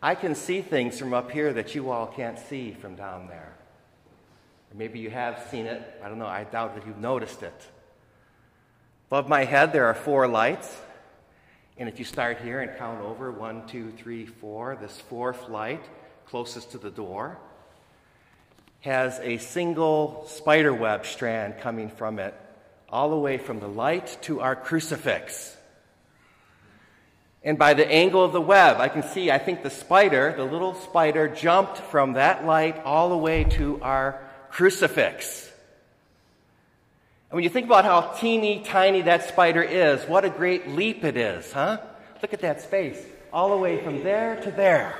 I can see things from up here that you all can't see from down there. Or maybe you have seen it. I don't know. I doubt that you've noticed it. Above my head, there are 4 lights. And if you start here and count over, 1, 2, 3, 4, this 4th light, closest to the door, has a single spiderweb strand coming from it, all the way from the light to our crucifix. And by the angle of the web, I can see, I think the little spider jumped from that light all the way to our crucifix. And when you think about how teeny tiny that spider is, what a great leap it is, huh? Look at that space, all the way from there to there.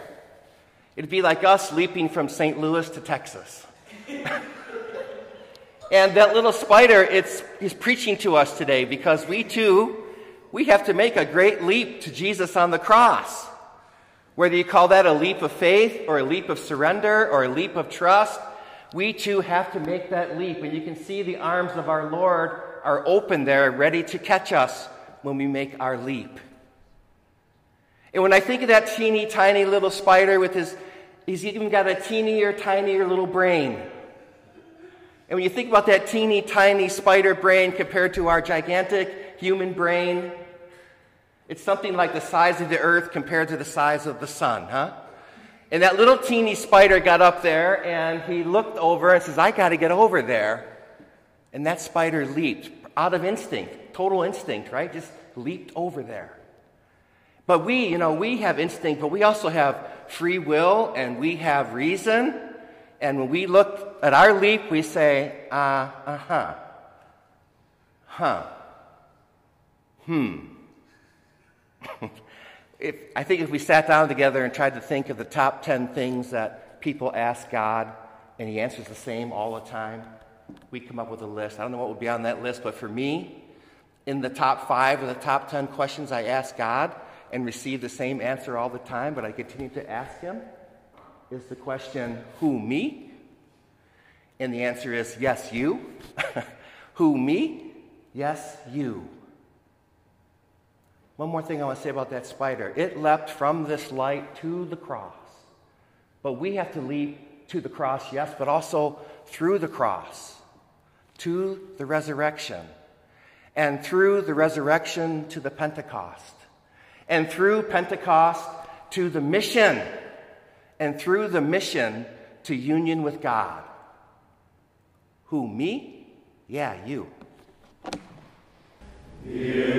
It'd be like us leaping from St. Louis to Texas. And that little spider, he's preaching to us today, because we too, we have to make a great leap to Jesus on the cross. Whether you call that a leap of faith or a leap of surrender or a leap of trust, we too have to make that leap. And you can see the arms of our Lord are open there, ready to catch us when we make our leap. And when I think of that teeny tiny little spider with he's even got a teenier, tinier little brain. And when you think about that teeny tiny spider brain compared to our gigantic human brain, it's something like the size of the earth compared to the size of the sun, huh? And that little teeny spider got up there, and he looked over and says, I got to get over there. And that spider leaped out of instinct, total instinct, right? Just leaped over there. But we have instinct, but we also have free will, and we have reason. And when we look at our leap, we say, I think if we sat down together and tried to think of the top 10 things that people ask God, and he answers the same all the time, we come up with a list. I don't know what would be on that list, but for me, in the top 5 or the top 10 questions I ask God and receive the same answer all the time, but I continue to ask him, is the question, who, me? And the answer is, yes, you. Who, me? Yes, you. One more thing I want to say about that spider. It leapt from this light to the cross. But we have to leap to the cross, yes, but also through the cross, to the resurrection, and through the resurrection to the Pentecost, and through Pentecost to the mission, and through the mission to union with God. Who, me? Yeah, you. Yeah.